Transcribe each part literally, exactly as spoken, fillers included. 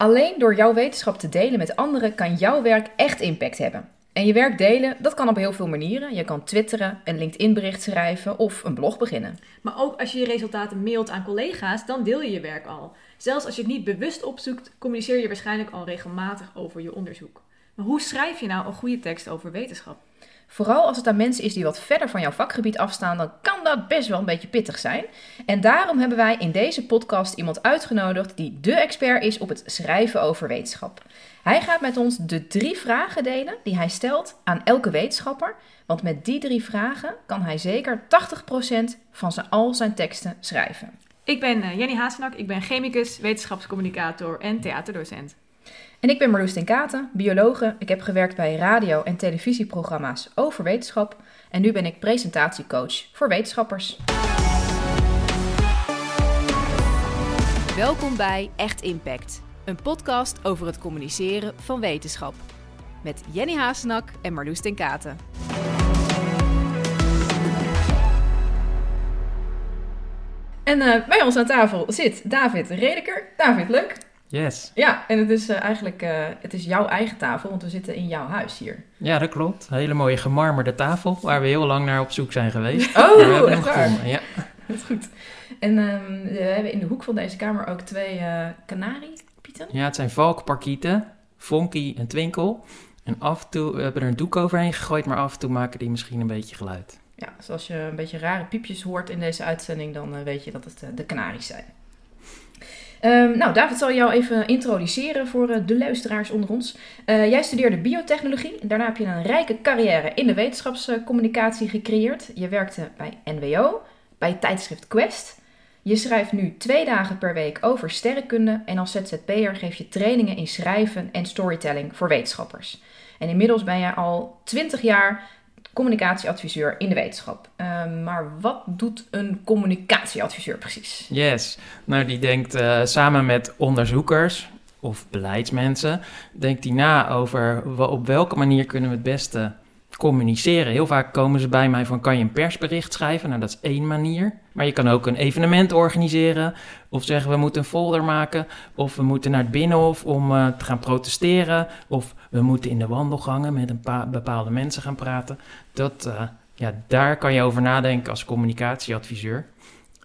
Alleen door jouw wetenschap te delen met anderen kan jouw werk echt impact hebben. En je werk delen, dat kan op heel veel manieren. Je kan twitteren, een LinkedIn-bericht schrijven of een blog beginnen. Maar ook als je je resultaten mailt aan collega's, dan deel je je werk al. Zelfs als je het niet bewust opzoekt, communiceer je waarschijnlijk al regelmatig over je onderzoek. Maar hoe schrijf je nou een goede tekst over wetenschap? Vooral als het aan mensen is die wat verder van jouw vakgebied afstaan, dan kan dat best wel een beetje pittig zijn. En daarom hebben wij in deze podcast iemand uitgenodigd die dé expert is op het schrijven over wetenschap. Hij gaat met ons de drie vragen delen die hij stelt aan elke wetenschapper. Want met die drie vragen kan hij zeker tachtig procent van zijn, al zijn teksten schrijven. Ik ben Jenny Hasenack, ik ben chemicus, wetenschapscommunicator en theaterdocent. En ik ben Marloes ten Kate, biologe. Ik heb gewerkt bij radio- en televisieprogramma's over wetenschap. En nu ben ik presentatiecoach voor wetenschappers. Welkom bij Echt Impact. Een podcast over het communiceren van wetenschap. Met Jenny Hasenack en Marloes ten Kate. En uh, bij ons aan tafel zit David Redeker. David, leuk. Yes. Ja, en het is uh, eigenlijk uh, het is jouw eigen tafel, want we zitten in jouw huis hier. Ja, dat klopt. Een hele mooie gemarmerde tafel, waar we heel lang naar op zoek zijn geweest. Oh, echt waar. Ja. Dat is goed. En um, we hebben in de hoek van deze kamer ook twee uh, kanariepieten. Ja, het zijn valkparkieten, Fonky en Twinkel. En af en toe we hebben er een doek overheen gegooid, maar af en toe maken die misschien een beetje geluid. Ja, dus als je een beetje rare piepjes hoort in deze uitzending, dan uh, weet je dat het uh, de kanaries zijn. Um, nou, David zal jou even introduceren voor uh, de luisteraars onder ons. Uh, jij studeerde biotechnologie. Daarna heb je een rijke carrière in de wetenschapscommunicatie gecreëerd. Je werkte bij N W O, bij tijdschrift Quest. Je schrijft nu twee dagen per week over sterrenkunde. En als Z Z P'er geef je trainingen in schrijven en storytelling voor wetenschappers. En inmiddels ben je al twintig jaar communicatieadviseur in de wetenschap. Uh, maar wat doet een communicatieadviseur precies? Yes, nou die denkt uh, samen met onderzoekers of beleidsmensen, denkt die na over op welke manier kunnen we het beste communiceren. Heel vaak komen ze bij mij van, kan je een persbericht schrijven? Nou, dat is één manier. Maar je kan ook een evenement organiseren. Of zeggen, we moeten een folder maken. Of we moeten naar het Binnenhof om uh, te gaan protesteren. Of we moeten in de wandelgangen met een paar bepaalde mensen gaan praten. Dat, uh, ja, daar kan je over nadenken als communicatieadviseur.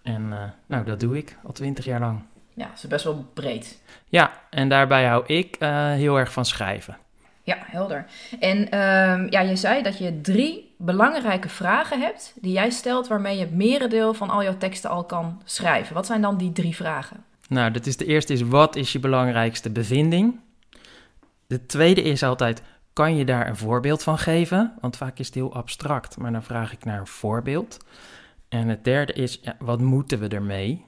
En uh, nou, dat doe ik al twintig jaar lang. Ja, dat is best wel breed. Ja, en daarbij hou ik uh, heel erg van schrijven. Ja, helder. En uh, ja, je zei dat je drie belangrijke vragen hebt die jij stelt waarmee je het merendeel van al jouw teksten al kan schrijven. Wat zijn dan die drie vragen? Nou, dat is de eerste is, wat is je belangrijkste bevinding? De tweede is altijd, kan je daar een voorbeeld van geven? Want vaak is het heel abstract, maar dan vraag ik naar een voorbeeld. En het derde is, ja, wat moeten we ermee?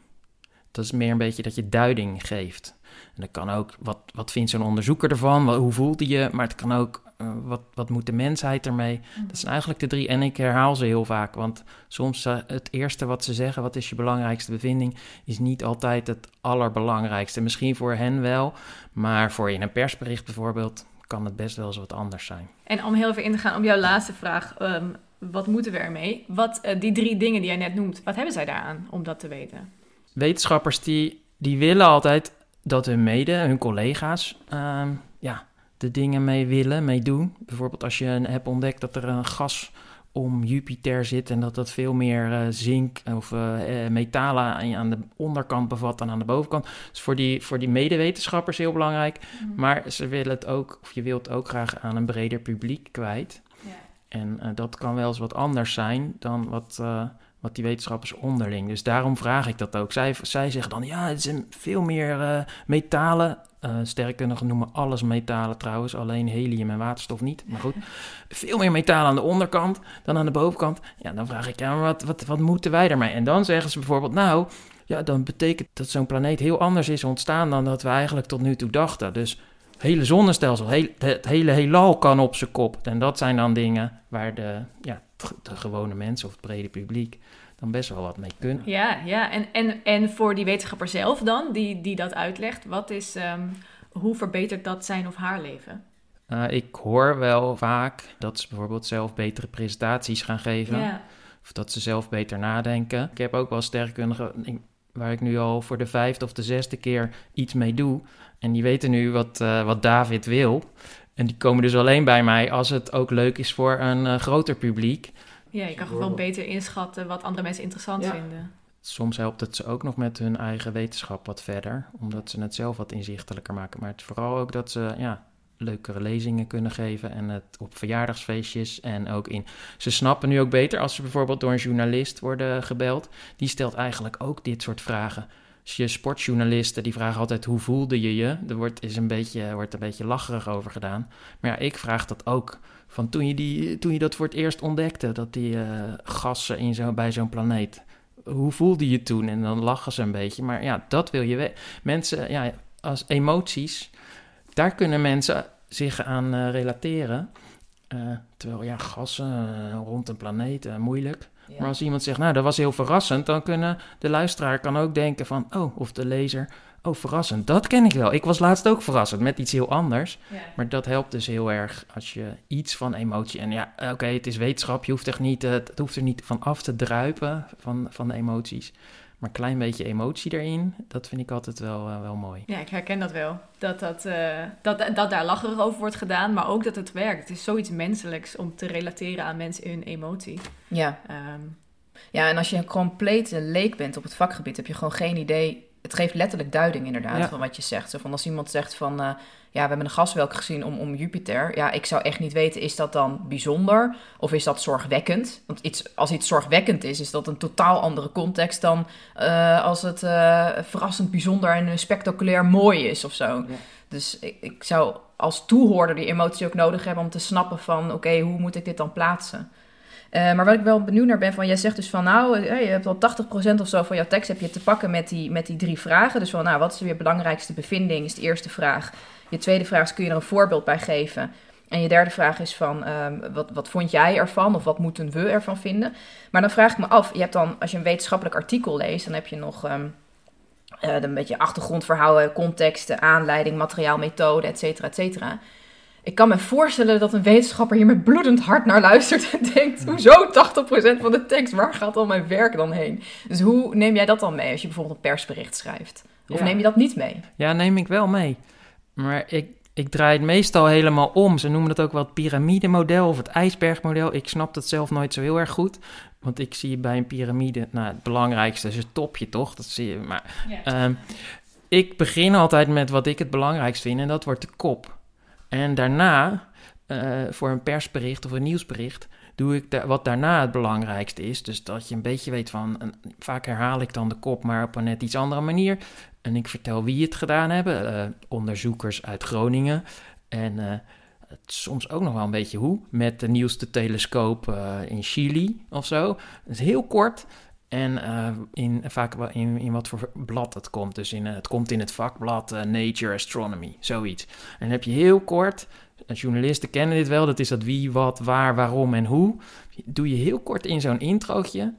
Dat is meer een beetje dat je duiding geeft. En dat kan ook, wat, wat vindt zo'n onderzoeker ervan? Wat, hoe voelt hij je? Maar het kan ook, uh, wat, wat moet de mensheid ermee? Dat zijn eigenlijk de drie en ik herhaal ze heel vaak. Want soms uh, het eerste wat ze zeggen, wat is je belangrijkste bevinding, is niet altijd het allerbelangrijkste. Misschien voor hen wel, maar voor in een persbericht bijvoorbeeld kan het best wel eens wat anders zijn. En om heel even in te gaan op jouw laatste vraag, um, wat moeten we ermee? Wat, uh, die drie dingen die jij net noemt, wat hebben zij daaraan om dat te weten? Wetenschappers die, die willen altijd dat hun mede, hun collega's, uh, ja, de dingen mee willen, mee doen. Bijvoorbeeld als je hebt ontdekt dat er een gas om Jupiter zit en dat dat veel meer uh, zink of uh, uh, metalen aan de onderkant bevat dan aan de bovenkant. Dus voor die, voor die medewetenschappers heel belangrijk. Mm. Maar ze willen het ook, of je wilt het ook graag aan een breder publiek kwijt. Yeah. En uh, dat kan wel eens wat anders zijn dan wat... Uh, wat die wetenschappers onderling. Dus daarom vraag ik dat ook. Zij, zij zeggen dan, ja, het zijn veel meer uh, metalen. Uh, sterrenkundigen noemen alles metalen trouwens. Alleen helium en waterstof niet. Maar goed, veel meer metalen aan de onderkant dan aan de bovenkant. Ja, dan vraag ik, ja, maar wat, wat, wat moeten wij ermee? En dan zeggen ze bijvoorbeeld, nou, ja, dan betekent dat zo'n planeet heel anders is ontstaan dan dat we eigenlijk tot nu toe dachten. Dus het hele zonnestelsel, heel, het hele heelal kan op zijn kop. En dat zijn dan dingen waar de... ja, de gewone mensen of het brede publiek dan best wel wat mee kunnen. Ja, ja. En, en, en voor die wetenschapper zelf dan, die, die dat uitlegt, wat is, um, hoe verbetert dat zijn of haar leven? Uh, ik hoor wel vaak dat ze bijvoorbeeld zelf betere presentaties gaan geven. Ja. Of dat ze zelf beter nadenken. Ik heb ook wel sterrenkundigen... waar ik nu al voor de vijfde of de zesde keer iets mee doe. En die weten nu wat, uh, wat David wil. En die komen dus alleen bij mij als het ook leuk is voor een uh, groter publiek. Ja, je kan gewoon beter inschatten wat andere mensen interessant ja. vinden. Soms helpt het ze ook nog met hun eigen wetenschap wat verder. Omdat ze het zelf wat inzichtelijker maken. Maar het is vooral ook dat ze ja, leukere lezingen kunnen geven. En het op verjaardagsfeestjes en ook in... Ze snappen nu ook beter als ze bijvoorbeeld door een journalist worden gebeld. Die stelt eigenlijk ook dit soort vragen. Dus je sportjournalisten die vragen altijd hoe voelde je je? Er wordt, is een beetje, wordt een beetje lacherig over gedaan. Maar ja, ik vraag dat ook. Van toen je, die, toen je dat voor het eerst ontdekte, dat die uh, gassen in zo, bij zo'n planeet... Hoe voelde je toen? En dan lachen ze een beetje. Maar ja, dat wil je weten. Mensen, ja, als emoties, daar kunnen mensen zich aan uh, relateren. Uh, terwijl, ja, gassen uh, rond een planeet, uh, moeilijk. Ja. Maar als iemand zegt, nou, dat was heel verrassend, dan kunnen de luisteraar kan ook denken van, oh, of de lezer, oh, verrassend. Dat ken ik wel. Ik was laatst ook verrassend met iets heel anders. Ja. Maar dat helpt dus heel erg als je iets van emotie... En ja, oké, okay, het is wetenschap. Je hoeft echt niet, het hoeft er niet van af te druipen van, van de emoties. Maar een klein beetje emotie erin, dat vind ik altijd wel, uh, wel mooi. Ja, ik herken dat wel. Dat, dat, uh, dat, dat daar lacherig over wordt gedaan, maar ook dat het werkt. Het is zoiets menselijks om te relateren aan mensen in hun emotie. Ja. Um, ja, en als je een complete leek bent op het vakgebied, heb je gewoon geen idee... Het geeft letterlijk duiding inderdaad ja. van wat je zegt. Zo van als iemand zegt van... Uh, ja, we hebben een gaswelk gezien om, om Jupiter. Ja, ik zou echt niet weten, is dat dan bijzonder? Of is dat zorgwekkend? Want iets, als iets zorgwekkend is, is dat een totaal andere context... dan uh, als het uh, verrassend bijzonder en spectaculair mooi is of zo. Ja. Dus ik, ik zou als toehoorder die emotie ook nodig hebben... om te snappen van, oké, okay, hoe moet ik dit dan plaatsen? Uh, maar wat ik wel benieuwd naar ben, van jij zegt dus van nou, je hebt al tachtig procent of zo van jouw tekst heb je te pakken met die, met die drie vragen. Dus van nou, wat is weer belangrijkste bevinding, is de eerste vraag. Je tweede vraag is, kun je er een voorbeeld bij geven? En je derde vraag is van, um, wat, wat vond jij ervan? Of wat moeten we ervan vinden? Maar dan vraag ik me af, je hebt dan, als je een wetenschappelijk artikel leest, dan heb je nog um, uh, een beetje achtergrondverhalen, context, aanleiding, materiaal, methode, et cetera, et cetera. Ik kan me voorstellen dat een wetenschapper hier met bloedend hart naar luistert en denkt... hoezo tachtig procent van de tekst? Waar gaat al mijn werk dan heen? Dus hoe neem jij dat dan mee als je bijvoorbeeld een persbericht schrijft? Of ja. neem je dat niet mee? Ja, neem ik wel mee. Maar ik, ik draai het meestal helemaal om. Ze noemen dat ook wel het piramidemodel of het ijsbergmodel. Ik snap dat zelf nooit zo heel erg goed. Want ik zie bij een piramide... Nou, het belangrijkste is het topje, toch? Dat zie je, maar... Ja. Um, ik begin altijd met wat ik het belangrijkst vind en dat wordt de kop. En daarna, uh, voor een persbericht of een nieuwsbericht, doe ik da- wat daarna het belangrijkste is. Dus dat je een beetje weet van, een, vaak herhaal ik dan de kop, maar op een net iets andere manier. En ik vertel wie het gedaan hebben, uh, onderzoekers uit Groningen. En uh, het, soms ook nog wel een beetje hoe, met de nieuwste telescoop uh, in Chili of zo. Dat is heel kort. En uh, in, vaak in, in wat voor blad het komt. Dus in, uh, het komt in het vakblad uh, Nature Astronomy, zoiets. En dan heb je heel kort, journalisten kennen dit wel, dat is dat wie, wat, waar, waarom en hoe. Doe je heel kort in zo'n introotje.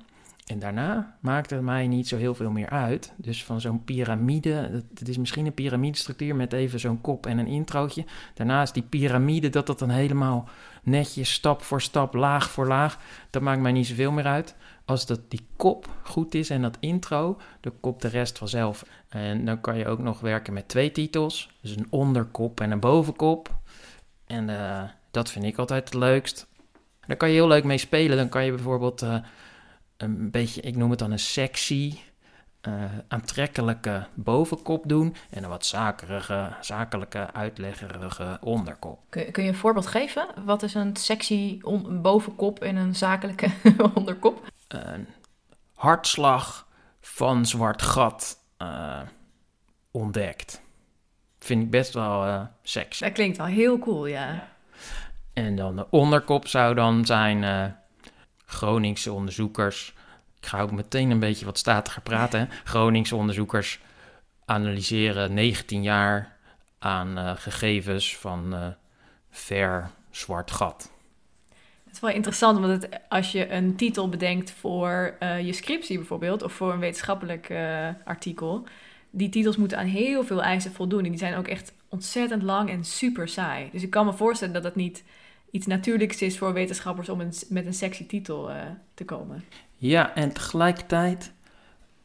En daarna maakt het mij niet zo heel veel meer uit. Dus van zo'n piramide, het is misschien een piramidestructuur met even zo'n kop en een introotje. Daarna is die piramide, dat dat dan helemaal netjes, stap voor stap, laag voor laag. Dat maakt mij niet zoveel meer uit. Als dat die kop goed is en dat intro, dan komt de rest vanzelf. En dan kan je ook nog werken met twee titels. Dus een onderkop en een bovenkop. En uh, dat vind ik altijd het leukst. Daar kan je heel leuk mee spelen. Dan kan je bijvoorbeeld uh, een beetje, ik noem het dan een sexy, uh, aantrekkelijke bovenkop doen. En een wat zakerige, zakelijke, uitleggerige onderkop. Kun, kun je een voorbeeld geven? Wat is een sexy on- bovenkop en een zakelijke onderkop? Een hartslag van zwart gat uh, ontdekt. Vind ik best wel uh, sexy. Dat klinkt wel heel cool, ja. ja. En dan de onderkop zou dan zijn uh, Groningse onderzoekers. Ik ga ook meteen een beetje wat statiger praten. Hè? Groningse onderzoekers analyseren negentien jaar aan uh, gegevens van uh, ver zwart gat. Het is wel interessant, want het, als je een titel bedenkt voor uh, je scriptie bijvoorbeeld, of voor een wetenschappelijk uh, artikel, die titels moeten aan heel veel eisen voldoen. En die zijn ook echt ontzettend lang en super saai. Dus ik kan me voorstellen dat het niet iets natuurlijks is voor wetenschappers om een, met een sexy titel uh, te komen. Ja, en tegelijkertijd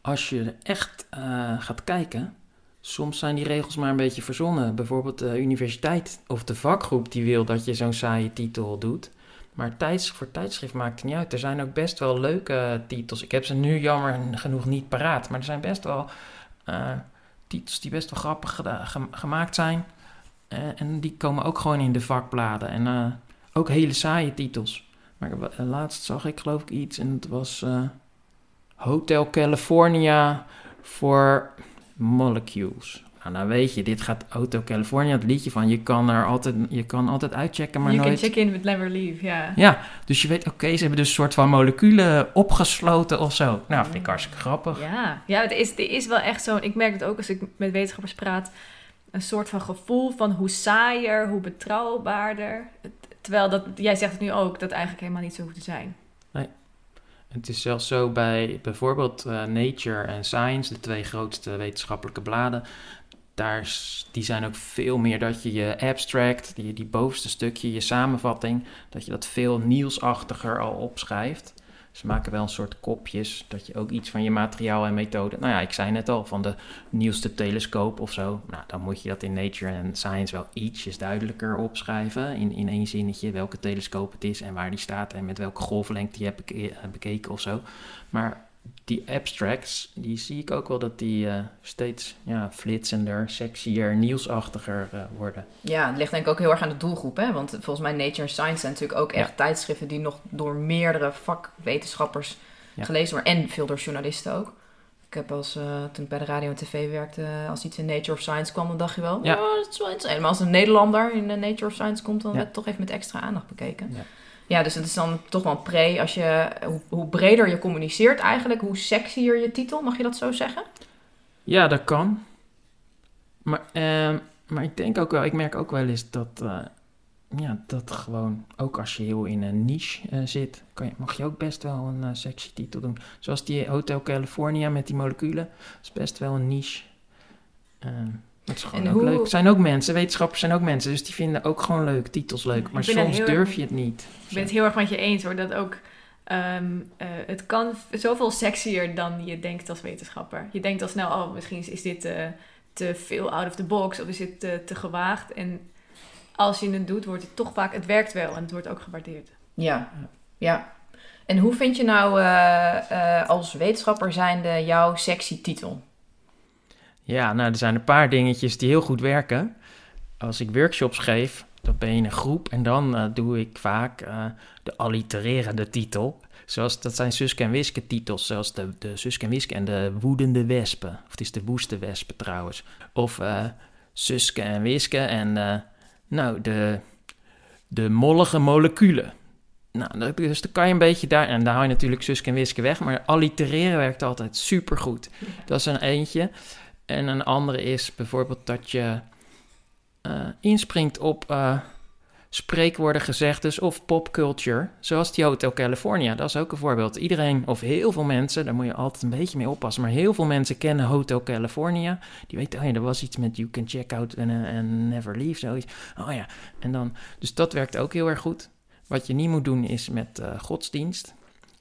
als je echt uh, gaat kijken, soms zijn die regels maar een beetje verzonnen. Bijvoorbeeld de universiteit of de vakgroep die wil dat je zo'n saaie titel doet. Maar tijds, voor tijdschrift maakt het niet uit. Er zijn ook best wel leuke titels. Ik heb ze nu jammer genoeg niet paraat. Maar er zijn best wel uh, titels die best wel grappig geda- ge- gemaakt zijn. Uh, en die komen ook gewoon in de vakbladen. En uh, ook hele saaie titels. Maar uh, laatst zag ik geloof ik iets. En dat was uh, Hotel California voor molecules. Nou, nou weet je, dit gaat Hotel California, het liedje van je kan er altijd, je kan altijd uitchecken, maar you nooit... You can check in but never leave, ja. Yeah. Ja, dus je weet, oké, okay, ze hebben dus een soort van moleculen opgesloten of zo. Nou, mm. vind ik hartstikke grappig. Ja, ja, het is, het is wel echt zo'n... Ik merk het ook als ik met wetenschappers praat, een soort van gevoel van hoe saaier, hoe betrouwbaarder. Terwijl dat, jij zegt het nu ook, dat eigenlijk helemaal niet zo hoeft te zijn. Nee. Het is zelfs zo bij bijvoorbeeld uh, Nature en Science, de twee grootste wetenschappelijke bladen. Daar, die zijn ook veel meer dat je je abstract, die, die bovenste stukje, je samenvatting, dat je dat veel nieuwsachtiger al opschrijft. Ze maken wel een soort kopjes, dat je ook iets van je materiaal en methode... Nou ja, ik zei net al, van de nieuwste telescoop of zo. Nou, dan moet je dat in Nature en Science wel ietsjes duidelijker opschrijven. In, in één zinnetje welke telescoop het is en waar die staat... en met welke golflengte je hebt beke- bekeken of zo. Maar die abstracts, die zie ik ook wel dat die uh, steeds ja, flitsender, sexier, nieuwsachtiger uh, worden. Ja, het ligt denk ik ook heel erg aan de doelgroep, hè? Want volgens mij Nature en Science zijn natuurlijk ook echt ja. tijdschriften die nog door meerdere vakwetenschappers ja. gelezen worden. En veel door journalisten ook. Ik heb als, uh, toen ik bij de radio en tv werkte, als iets in Nature of Science kwam, dan dacht je wel, ja. oh, dat is wel interessant. Maar als een Nederlander in Nature of Science komt, dan ja. werd het toch even met extra aandacht bekeken. Ja. Ja, dus het is dan toch wel een pre. Als je, hoe, hoe breder je communiceert eigenlijk, hoe sexier je titel. Mag je dat zo zeggen? Ja, dat kan. Maar, eh, maar ik denk ook wel, ik merk ook wel eens dat, uh, ja, dat gewoon, ook als je heel in een niche uh, zit, kan je, mag je ook best wel een uh, sexy titel doen. Zoals die Hotel California met die moleculen. Dat is best wel een niche. Uh, Dat is gewoon en ook hoe... leuk. Het zijn ook mensen, wetenschappers zijn ook mensen. Dus die vinden ook gewoon leuk, titels leuk. Maar soms durf erg... je het niet. Ik ben het heel erg met je eens hoor. Dat ook, um, uh, het kan zoveel sexier dan je denkt als wetenschapper. Je denkt al snel, oh misschien is dit uh, te veel out of the box. Of is dit uh, te gewaagd. En als je het doet, wordt het toch vaak, het werkt wel. En het wordt ook gewaardeerd. Ja, ja. En hoe vind je nou uh, uh, als wetenschapper zijnde jouw sexy titel? Ja, nou, er zijn een paar dingetjes die heel goed werken. Als ik workshops geef, dan ben je in een groep... en dan uh, doe ik vaak uh, de allitererende titel. Zoals, dat zijn Suske en Wiske titels, zoals de, de Suske en Wiske en de woedende wespen. Of het is de woeste wespen trouwens. Of uh, Suske en Wiske en uh, nou, de, de mollige moleculen. Nou, dus dan kan je een beetje daar... en daar hou je natuurlijk Suske en Wiske weg... maar allitereren werkt altijd supergoed. Dat is een eentje... En een andere is bijvoorbeeld dat je uh, inspringt op uh, spreekwoorden, gezegdes of popculture. Zoals die Hotel California, dat is ook een voorbeeld. Iedereen of heel veel mensen, daar moet je altijd een beetje mee oppassen. Maar heel veel mensen kennen Hotel California. Die weten, oh ja, er was iets met you can check out and, and never leave, zoiets. Oh ja, en dan, dus dat werkt ook heel erg goed. Wat je niet moet doen is met uh, godsdienst.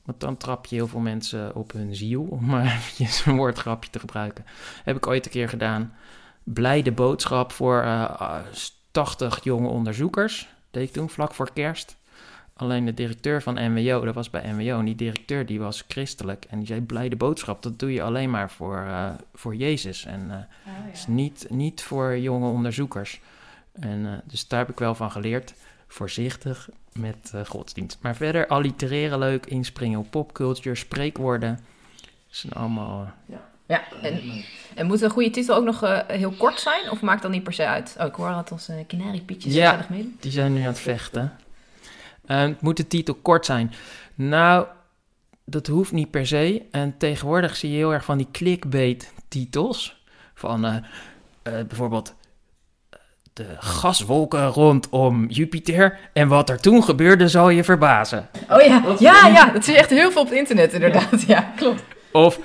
Want dan trap je heel veel mensen op hun ziel, om maar eventjes een woordgrapje te gebruiken. Heb ik ooit een keer gedaan. Blijde boodschap voor uh, tachtig jonge onderzoekers. Deed ik toen, vlak voor kerst. Alleen de directeur van N W O, dat was bij N W O. En die directeur die was christelijk. En die zei, blijde boodschap, dat doe je alleen maar voor, uh, voor Jezus. En uh, oh, ja. dus niet, niet voor jonge onderzoekers. En, uh, dus daar heb ik wel van geleerd. Voorzichtig met uh, godsdienst. Maar verder allitereren leuk, inspringen op popculture, spreekwoorden. Dat zijn allemaal... Uh, ja, ja en, en moet een goede titel ook nog uh, heel kort zijn? Of maakt dat niet per se uit? Oh, ik hoor dat als uh, kanariepietjes ja, meedoen. Die zijn nu aan het vechten. Uh, moet de titel kort zijn? Nou, dat hoeft niet per se. En tegenwoordig zie je heel erg van die clickbait titels. Van uh, uh, bijvoorbeeld... de gaswolken rondom Jupiter. En wat er toen gebeurde zal je verbazen. Oh ja, ja, ja. Dat zie je echt heel veel op het internet inderdaad. Ja, ja klopt. Of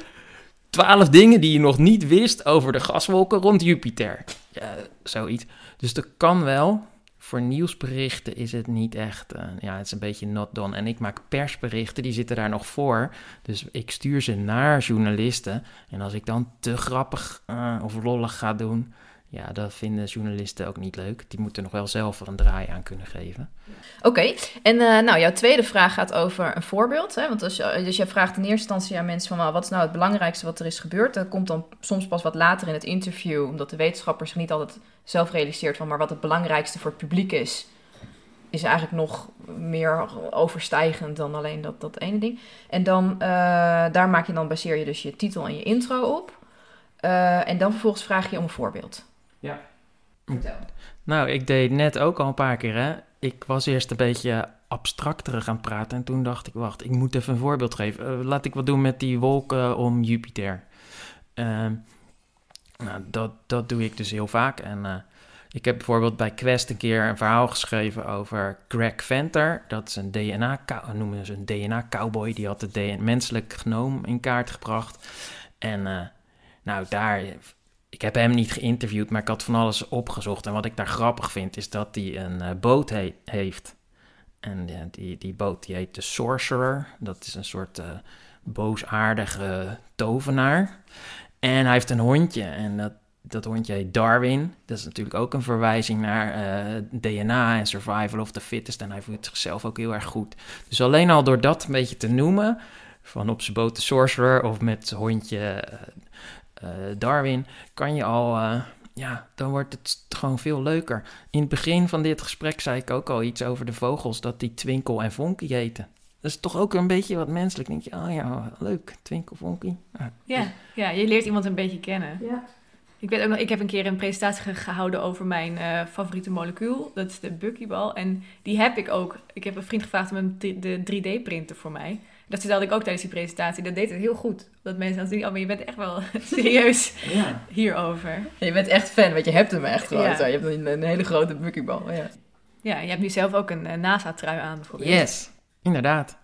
twaalf dingen die je nog niet wist over de gaswolken rond Jupiter. Ja, zoiets. Dus dat kan wel. Voor nieuwsberichten is het niet echt... Uh, ja, het is een beetje not done. En ik maak persberichten, die zitten daar nog voor. Dus ik stuur ze naar journalisten. En als ik dan te grappig uh, of lollig ga doen... ja, dat vinden journalisten ook niet leuk. Die moeten nog wel zelf een draai aan kunnen geven. Oké, okay. en uh, nou, jouw tweede vraag gaat over een voorbeeld. Hè? Want als je, dus je vraagt in eerste instantie aan mensen van... Well, wat is nou het belangrijkste wat er is gebeurd? Dat komt dan soms pas wat later in het interview... omdat de wetenschapper zich niet altijd zelf realiseert van... maar wat het belangrijkste voor het publiek is... is eigenlijk nog meer overstijgend dan alleen dat, dat ene ding. En dan, uh, daar maak je dan, baseer je dus je titel en je intro op. Uh, en dan vervolgens vraag je om een voorbeeld. Ja. Vertel. Nou, ik deed net ook al een paar keer, hè. Ik was eerst een beetje abstracter gaan praten en toen dacht ik, wacht, ik moet even een voorbeeld geven. Uh, laat ik wat doen met die wolken om Jupiter. Uh, nou, dat, dat doe ik dus heel vaak. En uh, ik heb bijvoorbeeld bij Quest een keer een verhaal geschreven over Greg Venter. Dat is een D N A, noemen ze een D N A-cowboy. Die had het D N A, menselijk genoom in kaart gebracht. En uh, nou, daar... Ik heb hem niet geïnterviewd, maar ik had van alles opgezocht. En wat ik daar grappig vind, is dat hij een uh, boot he- heeft. En uh, die, die boot die heet The Sorcerer. Dat is een soort uh, boosaardige tovenaar. En hij heeft een hondje. En dat, dat hondje heet Darwin. Dat is natuurlijk ook een verwijzing naar uh, D N A en survival of the fittest. En hij voelt zichzelf ook heel erg goed. Dus alleen al door dat een beetje te noemen... van op zijn boot The Sorcerer of met zijn hondje... Uh, Uh, Darwin, kan je al... Uh, ja, dan wordt het gewoon veel leuker. In het begin van dit gesprek zei ik ook al iets over de vogels... dat die Twinkel en Vonkie heten. Dat is toch ook een beetje wat menselijk. Denk je, oh ja, leuk, Twinkel, Vonkie. Ah. Ja, ja, je leert iemand een beetje kennen. Ja. Ik weet ook nog, ik heb een keer een presentatie gehouden over mijn uh, favoriete molecuul. Dat is de Buckyball. En die heb ik ook... Ik heb een vriend gevraagd om hem de drie D-printer voor mij... Dat vertelde ik ook tijdens die presentatie. Dat deed het heel goed. Dat mensen dan zien, oh, maar je bent echt wel serieus ja. hierover. Ja, je bent echt fan, want je hebt hem echt gewoon. Ja. Je hebt een, een hele grote buckybal. Ja. ja, je hebt nu zelf ook een NASA-trui aan bijvoorbeeld. Yes, inderdaad.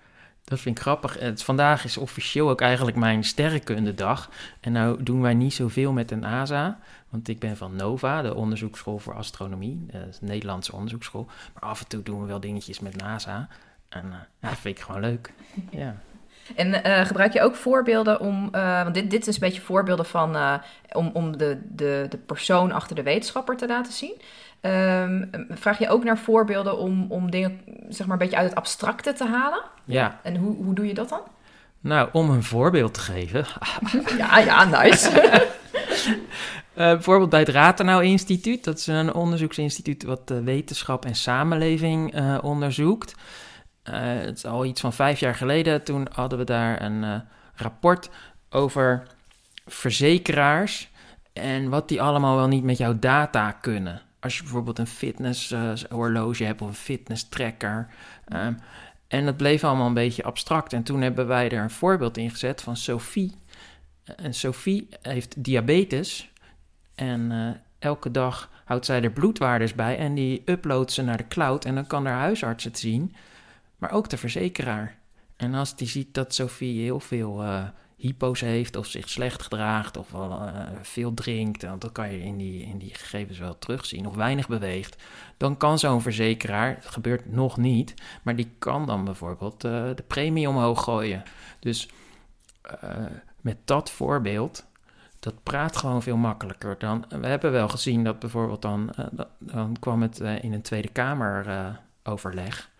Dat vind ik grappig. Het, vandaag is officieel ook eigenlijk mijn sterrenkundedag. En nou doen wij niet zoveel met de NASA. Want ik ben van NOVA, de onderzoeksschool voor astronomie. Dat is een Nederlandse onderzoeksschool. Maar af en toe doen we wel dingetjes met NASA... En uh, dat vind ik gewoon leuk, ja. En uh, gebruik je ook voorbeelden om... Uh, want dit, dit is een beetje voorbeelden van... Uh, om, om de, de, de persoon achter de wetenschapper te laten zien. Um, vraag je ook naar voorbeelden om, om dingen... zeg maar een beetje uit het abstracte te halen? Ja. En hoe, hoe doe je dat dan? Nou, om een voorbeeld te geven... ja, ja, nice. uh, bijvoorbeeld bij het Rathenau Instituut. Dat is een onderzoeksinstituut... wat uh, wetenschap en samenleving uh, onderzoekt... Uh, het is al iets van vijf jaar geleden. Toen hadden we daar een uh, rapport over verzekeraars en wat die allemaal wel niet met jouw data kunnen. Als je bijvoorbeeld een fitnesshorloge uh, hebt of een fitness tracker. Um, en dat bleef allemaal een beetje abstract. En toen hebben wij er een voorbeeld in gezet van Sophie. En Sophie heeft diabetes en uh, elke dag houdt zij er bloedwaardes bij en die uploadt ze naar de cloud en dan kan haar huisarts het zien... maar ook de verzekeraar. En als die ziet dat Sophie heel veel uh, hypo's heeft... of zich slecht gedraagt of uh, veel drinkt... want dat kan je in die, in die gegevens wel terugzien... of weinig beweegt... dan kan zo'n verzekeraar, het gebeurt nog niet... maar die kan dan bijvoorbeeld uh, de premie omhoog gooien. Dus uh, met dat voorbeeld... dat praat gewoon veel makkelijker. Dan, we hebben wel gezien dat bijvoorbeeld dan... Uh, dat, dan kwam het uh, in een Tweede Kamer uh, overleg...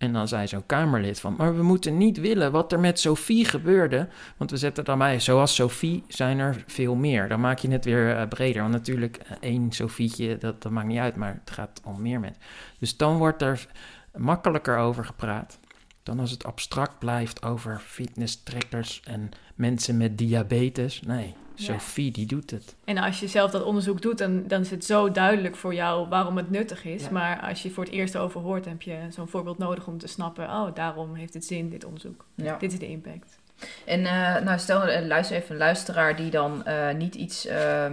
En dan zei zo'n Kamerlid van... maar we moeten niet willen wat er met Sophie gebeurde. Want we zetten dan bij... zoals Sophie zijn er veel meer. Dan maak je het weer uh, breder. Want natuurlijk uh, één Sophietje, dat, dat maakt niet uit. Maar het gaat om meer mensen. Dus dan wordt er makkelijker over gepraat... dan als het abstract blijft over fitness trackers... en mensen met diabetes. Nee, ja. Sophie die doet het. En als je zelf dat onderzoek doet... dan, dan is het zo duidelijk voor jou waarom het nuttig is. Ja. Maar als je voor het eerst over hoort... heb je zo'n voorbeeld nodig om te snappen... oh, daarom heeft het zin, dit onderzoek. Ja. Dit is de impact. En uh, nou, stel luister even een luisteraar... die dan uh, niet iets uh,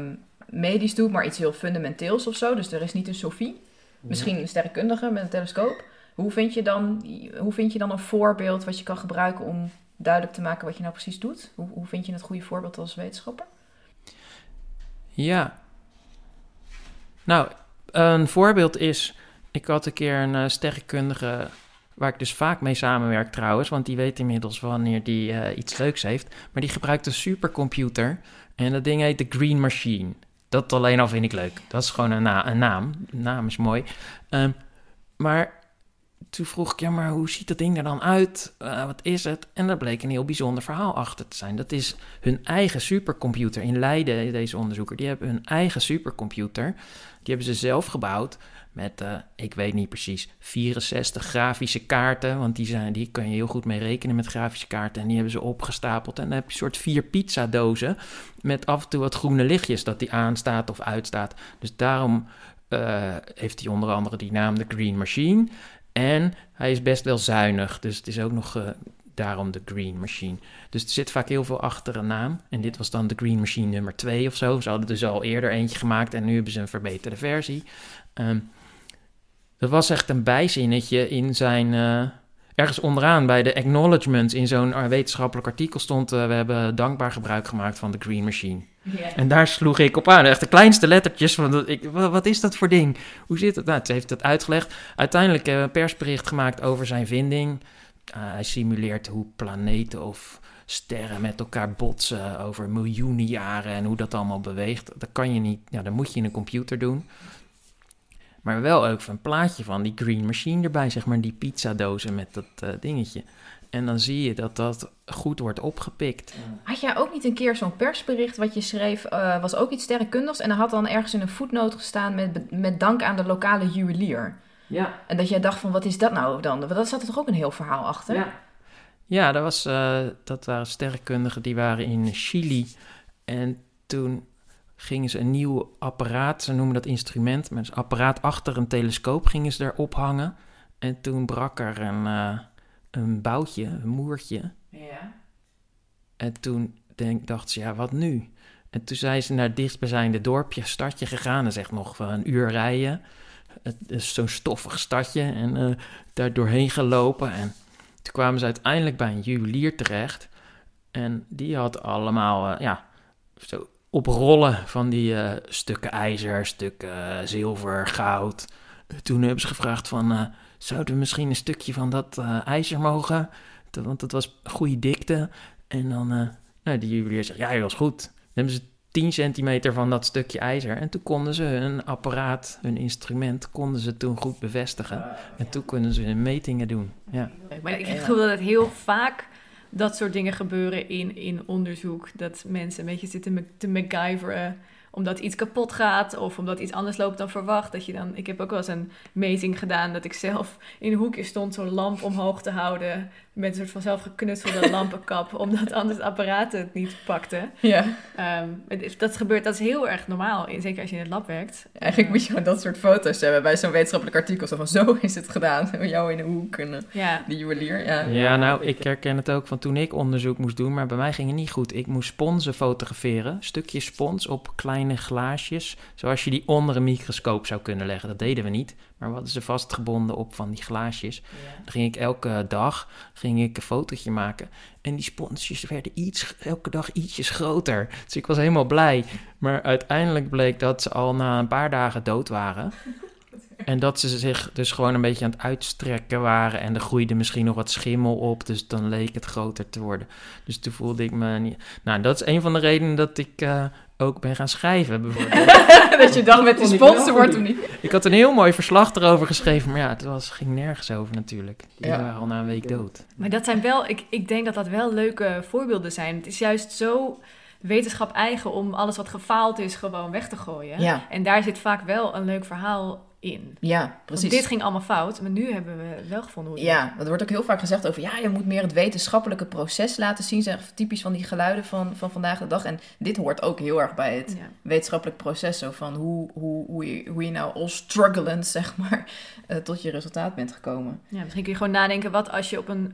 medisch doet... maar iets heel fundamenteels of zo. Dus er is niet een Sophie. Misschien een sterrenkundige met een telescoop... Hoe vind je dan, hoe vind je dan een voorbeeld wat je kan gebruiken om duidelijk te maken wat je nou precies doet? Hoe, hoe vind je het goede voorbeeld als wetenschapper? Ja. Nou, een voorbeeld is Ik had een keer een uh, sterrenkundige, waar ik dus vaak mee samenwerk trouwens, want die weet inmiddels wanneer die uh, iets leuks heeft. Maar die gebruikt een supercomputer en dat ding heet de Green Machine. Dat alleen al vind ik leuk. Dat is gewoon een, na- een naam. De naam is mooi. Um, maar toen vroeg ik, ja, maar hoe ziet dat ding er dan uit? Uh, wat is het? En daar bleek een heel bijzonder verhaal achter te zijn. Dat is hun eigen supercomputer. In Leiden, deze onderzoeker, die hebben hun eigen supercomputer. Die hebben ze zelf gebouwd met, uh, ik weet niet precies, vierenzestig grafische kaarten. Want die, zijn, die kun je heel goed mee rekenen met grafische kaarten. En die hebben ze opgestapeld. En dan heb je een soort vier pizzadozen met af en toe wat groene lichtjes dat die aanstaat of uitstaat. Dus daarom uh, heeft hij onder andere die naam de Green Machine. En hij is best wel zuinig, dus het is ook nog uh, daarom de Green Machine. Dus er zit vaak heel veel achter een naam. En dit was dan de Green Machine nummer twee of zo. Ze hadden dus al eerder eentje gemaakt en nu hebben ze een verbeterde versie. Um, dat was echt een bijzinnetje in zijn... Uh, ergens onderaan bij de acknowledgements in zo'n wetenschappelijk artikel stond... Uh, we hebben dankbaar gebruik gemaakt van de Green Machine. Yeah. En daar sloeg ik op aan. Echt de kleinste lettertjes. Van, ik, wat is dat voor ding? Hoe zit het? Nou, het heeft dat uitgelegd. Uiteindelijk hebben we een persbericht gemaakt over zijn vinding. Uh, hij simuleert hoe planeten of sterren met elkaar botsen over miljoenen jaren... en hoe dat allemaal beweegt. Dat kan je niet... Ja, dat moet je in een computer doen. Maar wel ook een plaatje van die Green Machine erbij. Zeg maar die pizzadozen met dat uh, dingetje. En dan zie je dat dat goed wordt opgepikt. Had jij ook niet een keer zo'n persbericht wat je schreef, uh, was ook iets sterrenkundigs... en er had dan ergens in een voetnoot gestaan met, met dank aan de lokale juwelier. Ja. En dat jij dacht van, wat is dat nou dan? Want daar zat er toch ook een heel verhaal achter? Ja, ja dat, was, uh, dat waren sterrenkundigen, die waren in Chili. En toen gingen ze een nieuw apparaat, ze noemen dat instrument... maar een apparaat achter een telescoop gingen ze daar ophangen. En toen brak er een... Uh, een boutje, een moertje. Ja. En toen denk, dacht ze, ja, wat nu? En toen zijn ze naar het dichtstbijzijnde dorpje, stadje gegaan. Dat is echt nog een uur rijden. Het is zo'n stoffig stadje. En uh, daar doorheen gelopen. En toen kwamen ze uiteindelijk bij een juwelier terecht. En die had allemaal, uh, ja, zo oprollen van die uh, stukken ijzer, stukken uh, zilver, goud. Toen hebben ze gevraagd van... Uh, zouden we misschien een stukje van dat uh, ijzer mogen? Te, want dat was goede dikte. En dan, uh, nou, die juwelier zegt, ja, dat was goed. Dan hebben ze tien centimeter van dat stukje ijzer. En toen konden ze hun apparaat, hun instrument, konden ze toen goed bevestigen. En toen konden ze hun metingen doen. Ja. Maar ik geloof dat het heel vaak dat soort dingen gebeuren in, in onderzoek. Dat mensen een beetje zitten te MacGyveren. Omdat iets kapot gaat of omdat iets anders loopt dan verwacht. Dat je dan, ik heb ook wel eens een meting gedaan dat ik zelf in een hoekje stond zo'n lamp omhoog te houden. Met een soort van zelfgeknutselde lampenkap. Omdat anders het apparaat het niet pakte. Ja. Um, dat gebeurt, dat is heel erg normaal. Zeker als je in het lab werkt. Eigenlijk moet je gewoon dat soort foto's hebben bij zo'n wetenschappelijk artikel. Zo van, zo is het gedaan. Jou in de hoek en ja. De juwelier. Ja. ja, nou, ik herken het ook van toen ik onderzoek moest doen. Maar bij mij ging het niet goed. Ik moest sponsen fotograferen. Stukjes spons op kleine glaasjes. Zoals je die onder een microscoop zou kunnen leggen. Dat deden we niet. Maar we hadden ze vastgebonden op van die glaasjes. Ja. Dan ging ik elke dag ging ik een fotootje maken. En die sponsjes werden iets, elke dag ietsjes groter. Dus ik was helemaal blij. Maar uiteindelijk bleek dat ze al na een paar dagen dood waren. En dat ze zich dus gewoon een beetje aan het uitstrekken waren. En er groeide misschien nog wat schimmel op. Dus dan leek het groter te worden. Dus toen voelde ik me niet... Nou, dat is een van de redenen dat ik... Uh, ook ben gaan schrijven, bijvoorbeeld. Dat je dacht, met de sponsor wordt hem niet. Ik had een heel mooi verslag erover geschreven, maar ja, het was, ging nergens over natuurlijk. Die ja. waren al na een week dood. Maar dat zijn wel, ik, ik denk dat dat wel leuke voorbeelden zijn. Het is juist zo wetenschap eigen om alles wat gefaald is gewoon weg te gooien. Ja. En daar zit vaak wel een leuk verhaal in. Ja, precies. Want dit ging allemaal fout, maar nu hebben we wel gevonden hoe het ja, dat wordt ook heel vaak gezegd over... ja, je moet meer het wetenschappelijke proces laten zien. Dat is echt typisch van die geluiden van, van vandaag de dag. En dit hoort ook heel erg bij het ja. wetenschappelijk proces... zo van hoe, hoe, hoe, je, hoe je nou all strugglend, zeg maar... Uh, tot je resultaat bent gekomen. Ja, misschien kun je gewoon nadenken... wat als je op een,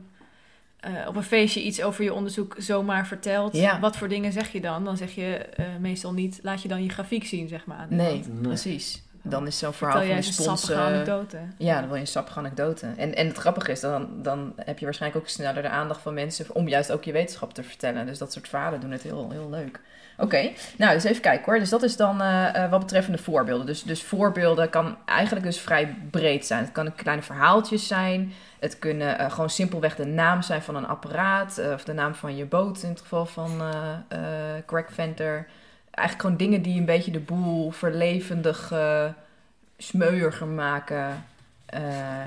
uh, op een feestje iets over je onderzoek zomaar vertelt... Ja. Wat voor dingen zeg je dan? Dan zeg je uh, meestal niet... laat je dan je grafiek zien, zeg maar. Aan nee, kant. Precies. dan is zo'n verhaal van die spons... Vertel jij een sappige anekdote. Ja, dan wil je een sappige anekdote. En, en het grappige is, dan, dan heb je waarschijnlijk ook sneller de aandacht van mensen... om juist ook je wetenschap te vertellen. Dus dat soort verhalen doen het heel, heel leuk. Oké, okay. Nou, dus even kijken hoor. Dus dat is dan uh, wat betreffende voorbeelden. Dus, dus voorbeelden kan eigenlijk dus vrij breed zijn. Het kunnen kleine verhaaltjes zijn. Het kunnen uh, gewoon simpelweg de naam zijn van een apparaat... Uh, of de naam van je boot, in het geval van uh, uh, Greg Venter... Eigenlijk gewoon dingen die een beetje de boel verlevendiger, smeuiger maken, uh,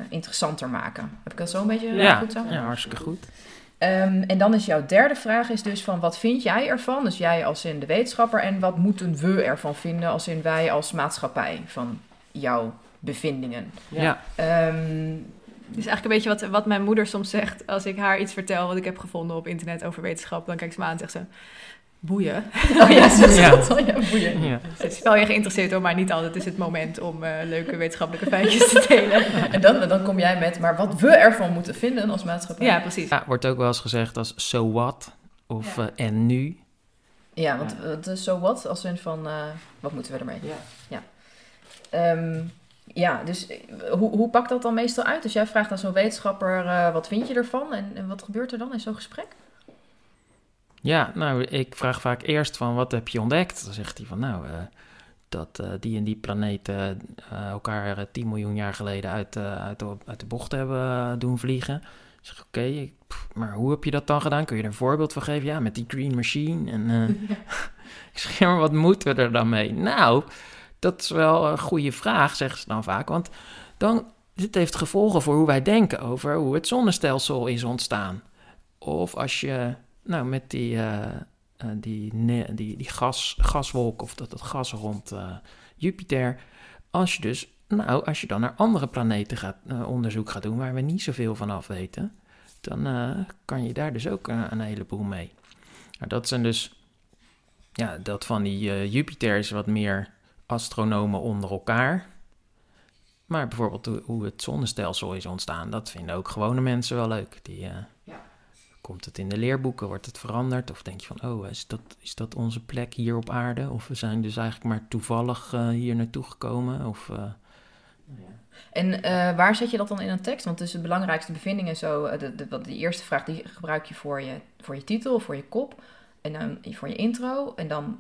interessanter maken. Heb ik dat zo een beetje ja, goed zo? Ja, hartstikke goed. Um, en dan is jouw derde vraag is dus van wat vind jij ervan? Dus jij als in de wetenschapper en wat moeten we ervan vinden als in wij als maatschappij van jouw bevindingen? Ja. Um, Het is eigenlijk een beetje wat, wat mijn moeder soms zegt als ik haar iets vertel wat ik heb gevonden op internet over wetenschap. Dan kijkt ze me aan en zegt ze... Boeien. Oh ja, zo is dat al. Ja, boeien. Ja. Het is wel je geïnteresseerd hoor, maar niet altijd is het moment om uh, leuke wetenschappelijke feitjes te delen. En dan, dan kom jij met, maar wat we ervan moeten vinden als maatschappij. Ja, precies. Ja, wordt ook wel eens gezegd als so what of ja. uh, en nu. Ja, want ja. Uh, so what als zin van, uh, wat moeten we ermee? Ja, ja. Um, ja dus hoe, hoe pakt dat dan meestal uit? Dus jij vraagt aan zo'n wetenschapper, uh, wat vind je ervan? En, en wat gebeurt er dan in zo'n gesprek? Ja, nou, ik vraag vaak eerst van, wat heb je ontdekt? Dan zegt hij van, nou, uh, dat uh, die en die planeten uh, elkaar uh, tien miljoen jaar geleden uit, uh, uit, de, uit de bocht hebben uh, doen vliegen. Ik zeg, oké, okay, maar hoe heb je dat dan gedaan? Kun je er een voorbeeld van geven? Ja, met die Green Machine. En, uh, ja. Ik zeg, ja, maar wat moeten we er dan mee? Nou, dat is wel een goede vraag, zeggen ze dan vaak, want dan, dit heeft gevolgen voor hoe wij denken over hoe het zonnestelsel is ontstaan. Of als je... Nou, met die, uh, uh, die, ne- die, die gas, gaswolk of dat, dat gas rond uh, Jupiter. Als je dus, nou, als je dan naar andere planeten gaat uh, onderzoek gaat doen waar we niet zoveel van af weten, dan uh, kan je daar dus ook uh, een heleboel mee. Nou, dat zijn dus, ja, dat van die uh, Jupiter is wat meer astronomen onder elkaar. Maar bijvoorbeeld hoe, hoe het zonnestelsel is ontstaan, dat vinden ook gewone mensen wel leuk, die... Uh, ja. Komt het in de leerboeken, wordt het veranderd? Of denk je van, oh, is dat, is dat onze plek hier op aarde? Of we zijn dus eigenlijk maar toevallig uh, hier naartoe gekomen? Of, uh... En uh, waar zet je dat dan in een tekst? Want dus de belangrijkste bevindingen zo... De, de, de eerste vraag, die gebruik je voor je, voor je titel, voor je kop... En dan voor je intro. En dan,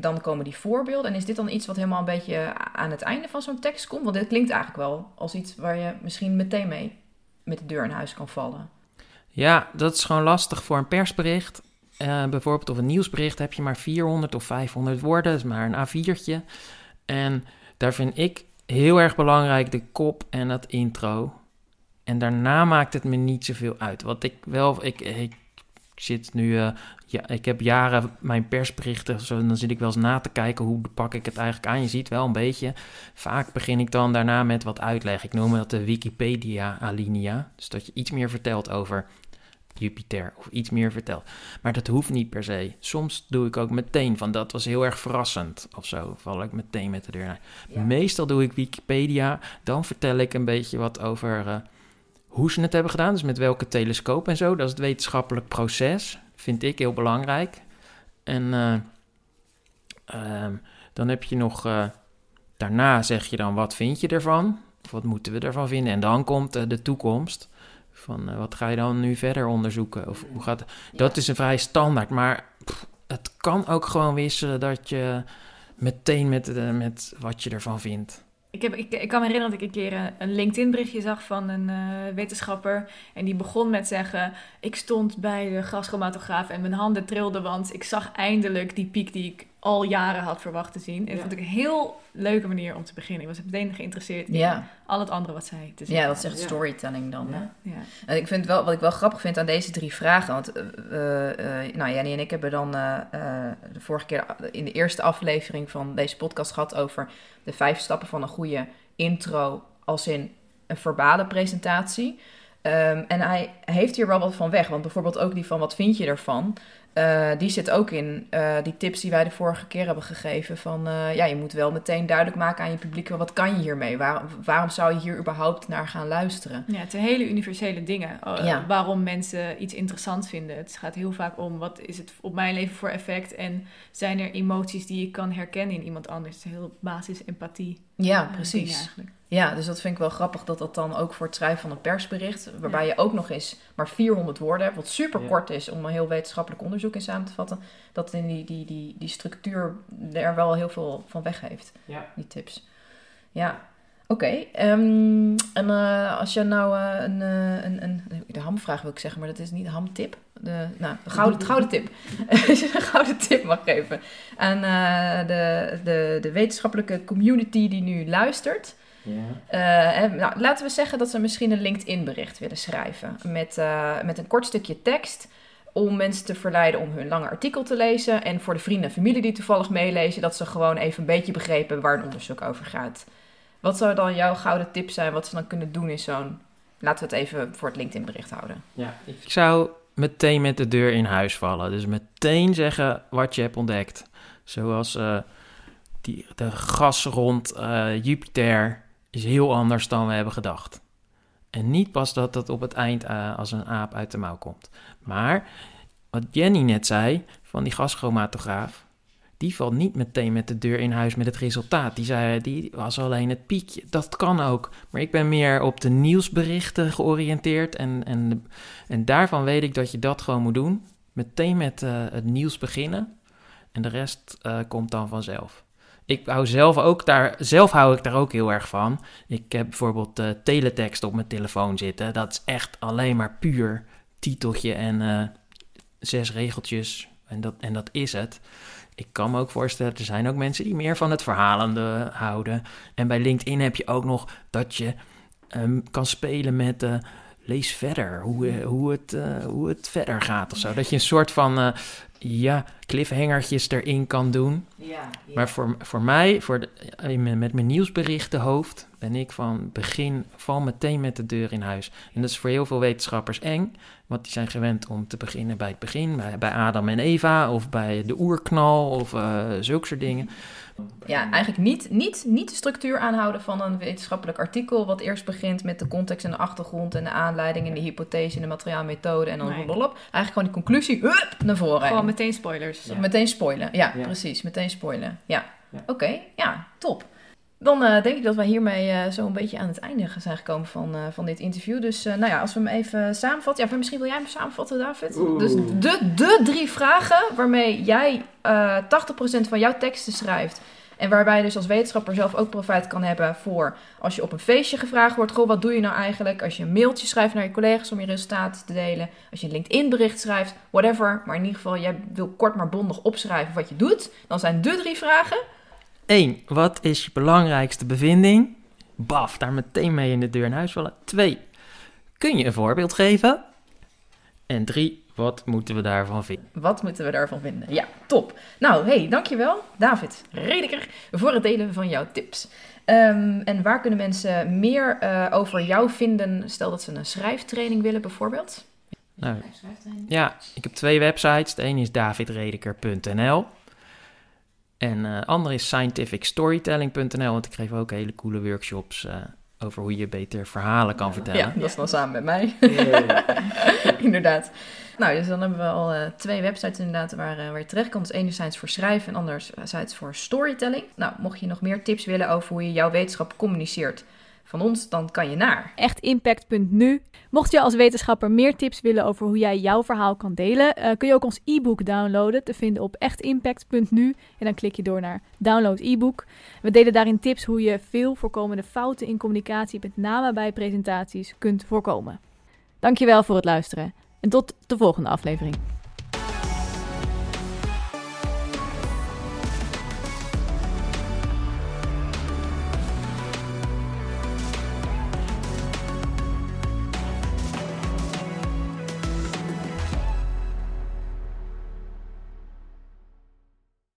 dan komen die voorbeelden. En is dit dan iets wat helemaal een beetje aan het einde van zo'n tekst komt? Want dit klinkt eigenlijk wel als iets waar je misschien meteen mee... met de deur in huis kan vallen. Ja, dat is gewoon lastig voor een persbericht. Uh, bijvoorbeeld of een nieuwsbericht heb je maar vierhonderd of vijfhonderd woorden. Dat is maar een A viertje. En daar vind ik heel erg belangrijk de kop en dat intro. En daarna maakt het me niet zoveel uit. Want ik wel, ik, ik zit nu, uh, ja, ik heb jaren mijn persberichten. Zo, dan zit ik wel eens na te kijken hoe pak ik het eigenlijk aan. Je ziet wel een beetje. Vaak begin ik dan daarna met wat uitleg. Ik noem dat de Wikipedia-alinea. Dus dat je iets meer vertelt over... Jupiter of iets meer vertelt. Maar dat hoeft niet per se. Soms doe ik ook meteen van dat was heel erg verrassend of zo. Val ik meteen met de deur naar. Ja. Meestal doe ik Wikipedia. Dan vertel ik een beetje wat over uh, hoe ze het hebben gedaan. Dus met welke telescoop en zo. Dat is het wetenschappelijk proces. Vind ik heel belangrijk. En uh, um, dan heb je nog... Uh, daarna zeg je dan wat vind je ervan? Of wat moeten we ervan vinden? En dan komt uh, de toekomst. Van uh, wat ga je dan nu verder onderzoeken? Of hoe gaat... Dat is een vrij standaard, maar pff, het kan ook gewoon wisselen dat je meteen met, uh, met wat je ervan vindt. Ik, heb, ik, ik kan me herinneren dat ik een keer een LinkedIn-berichtje zag van een uh, wetenschapper. En die begon met zeggen, ik stond bij de gaschromatograaf en mijn handen trilden, want ik zag eindelijk die piek die ik al jaren had verwacht te zien. En dat ja. vond ik een heel leuke manier om te beginnen. Ik was meteen geïnteresseerd in ja. al het andere wat zij te zeggen. Ja, dat is echt storytelling dan. Ja. Ja. En ik vind wel, wat ik wel grappig vind aan deze drie vragen... want uh, uh, nou, Jenny en ik hebben dan uh, uh, de vorige keer... in de eerste aflevering van deze podcast gehad... over de vijf stappen van een goede intro... als in een verbale presentatie... Um, en hij heeft hier wel wat van weg. Want bijvoorbeeld ook die van wat vind je ervan... Uh, die zit ook in uh, die tips die wij de vorige keer hebben gegeven. Van uh, ja, je moet wel meteen duidelijk maken aan je publiek. Wat kan je hiermee? Waar, waarom zou je hier überhaupt naar gaan luisteren? Ja, het zijn hele universele dingen. Uh, ja. Waarom mensen iets interessants vinden. Het gaat heel vaak om wat is het op mijn leven voor effect. En zijn er emoties die je kan herkennen in iemand anders. Het is heel basis empathie. Ja, uh, precies. Eigenlijk. Ja, dus dat vind ik wel grappig dat dat dan ook voor het schrijven van een persbericht... waarbij ja. je ook nog eens maar vierhonderd woorden hebt... wat super kort ja. is om een heel wetenschappelijk onderzoek in samen te vatten... dat in die, die, die, die structuur er wel heel veel van weg heeft, ja. die tips. Ja, oké. Okay. Um, en uh, als je nou uh, een, een, een... de hamvraag wil ik zeggen, maar dat is niet de hamtip. De, nou, de gouden, gouden tip. Als je een gouden tip mag geven aan uh, de, de, de wetenschappelijke community die nu luistert... Ja. Uh, nou, laten we zeggen dat ze misschien een LinkedIn-bericht willen schrijven. Met, uh, met een kort stukje tekst. Om mensen te verleiden om hun lange artikel te lezen. En voor de vrienden en familie die toevallig meelezen. Dat ze gewoon even een beetje begrepen waar een onderzoek over gaat. Wat zou dan jouw gouden tip zijn? Wat ze dan kunnen doen in zo'n... Laten we het even voor het LinkedIn-bericht houden. Ja, ik... ik zou meteen met de deur in huis vallen. Dus meteen zeggen wat je hebt ontdekt. Zoals uh, die, de gas rond uh, Jupiter... is heel anders dan we hebben gedacht. En niet pas dat dat op het eind uh, als een aap uit de mouw komt. Maar wat Jenny net zei van die gaschromatograaf... die valt niet meteen met de deur in huis met het resultaat. Die zei, die was alleen het piekje. Dat kan ook. Maar ik ben meer op de nieuwsberichten georiënteerd. En, en, en daarvan weet ik dat je dat gewoon moet doen. Meteen met uh, het nieuws beginnen. En de rest uh, komt dan vanzelf. Ik hou zelf ook daar, zelf hou ik daar ook heel erg van. Ik heb bijvoorbeeld uh, teletext op mijn telefoon zitten. Dat is echt alleen maar puur titeltje en uh, zes regeltjes. En dat, en dat is het. Ik kan me ook voorstellen, er zijn ook mensen die meer van het verhalende houden. En bij LinkedIn heb je ook nog dat je um, kan spelen met... Uh, lees verder, hoe, hoe, het, uh, hoe het verder gaat of zo. Dat je een soort van uh, ja, cliffhangertjes erin kan doen. Ja, ja. Maar voor, voor mij, voor de, met mijn nieuwsberichtenhoofd... ben ik van begin, val meteen met de deur in huis. En dat is voor heel veel wetenschappers eng. Want die zijn gewend om te beginnen bij het begin. Bij, bij Adam en Eva of bij de oerknal of uh, zulke soort dingen. Ja, eigenlijk niet, niet, niet de structuur aanhouden van een wetenschappelijk artikel... wat eerst begint met de context en de achtergrond... en de aanleiding en de hypothese en de materiaalmethode en dan nee. lolop. Eigenlijk gewoon die conclusie, hup, naar voren. Gewoon meteen spoilers. Ja. Meteen spoilen, ja, ja, precies. Meteen spoilen, ja. ja. Oké, okay. ja, top. Dan uh, denk ik dat wij hiermee uh, zo een beetje aan het einde zijn gekomen van, uh, van dit interview. Dus uh, nou ja, als we hem even samenvatten. Ja, misschien wil jij hem samenvatten, David. Oeh. Dus de, de drie vragen waarmee jij uh, tachtig procent van jouw teksten schrijft. En waarbij je dus als wetenschapper zelf ook profijt kan hebben voor... als je op een feestje gevraagd wordt, goh, wat doe je nou eigenlijk? Als je een mailtje schrijft naar je collega's om je resultaten te delen. Als je een LinkedIn-bericht schrijft, whatever. Maar in ieder geval, jij wil kort maar bondig opschrijven wat je doet. Dan zijn de drie vragen... één. Wat is je belangrijkste bevinding? Baf, daar meteen mee in de deur in huis vallen. twee. Kun je een voorbeeld geven? En drie. Wat moeten we daarvan vinden? Wat moeten we daarvan vinden? Ja, top. Nou, hey, dankjewel David Redeker voor het delen van jouw tips. Um, en waar kunnen mensen meer uh, over jou vinden? Stel dat ze een schrijftraining willen bijvoorbeeld. Nou, ja, ik heb twee websites. De ene is david redeker punt n l. En de uh, andere is scientific storytelling punt n l, want ik geef ook hele coole workshops uh, over hoe je beter verhalen kan ja, vertellen. Ja, dat is dan samen met mij. Yeah. Inderdaad. Nou, dus dan hebben we al uh, twee websites inderdaad waar, uh, waar je terecht kan. Dus enerzijds voor schrijven en anderzijds voor storytelling. Nou, mocht je nog meer tips willen over hoe je jouw wetenschap communiceert van ons, dan kan je naar echt impact punt n u. Mocht je als wetenschapper meer tips willen over hoe jij jouw verhaal kan delen, uh, kun je ook ons e-book downloaden, te vinden op echt impact punt n u. En dan klik je door naar download e-book. We delen daarin tips hoe je veel voorkomende fouten in communicatie, met name bij presentaties, kunt voorkomen. Dankjewel voor het luisteren en tot de volgende aflevering.